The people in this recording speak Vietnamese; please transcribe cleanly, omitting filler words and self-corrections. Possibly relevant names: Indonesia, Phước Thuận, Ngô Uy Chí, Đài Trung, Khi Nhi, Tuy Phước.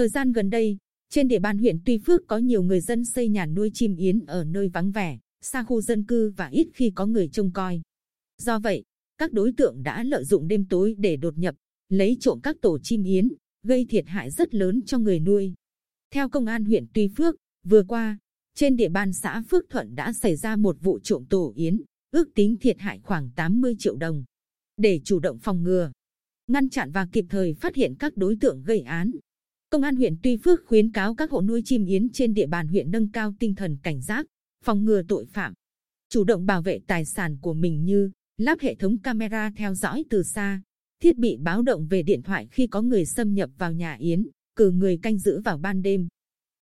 Thời gian gần đây, trên địa bàn huyện Tuy Phước có nhiều người dân xây nhà nuôi chim yến ở nơi vắng vẻ, xa khu dân cư và ít khi có người trông coi. Do vậy, các đối tượng đã lợi dụng đêm tối để đột nhập, lấy trộm các tổ chim yến, gây thiệt hại rất lớn cho người nuôi. Theo Công an huyện Tuy Phước, vừa qua, trên địa bàn xã Phước Thuận đã xảy ra một vụ trộm tổ yến, ước tính thiệt hại khoảng 80 triệu đồng. Để chủ động phòng ngừa, ngăn chặn và kịp thời phát hiện các đối tượng gây án, Công an huyện Tuy Phước khuyến cáo các hộ nuôi chim yến trên địa bàn huyện nâng cao tinh thần cảnh giác, phòng ngừa tội phạm, chủ động bảo vệ tài sản của mình như lắp hệ thống camera theo dõi từ xa, thiết bị báo động về điện thoại khi có người xâm nhập vào nhà yến, cử người canh giữ vào ban đêm.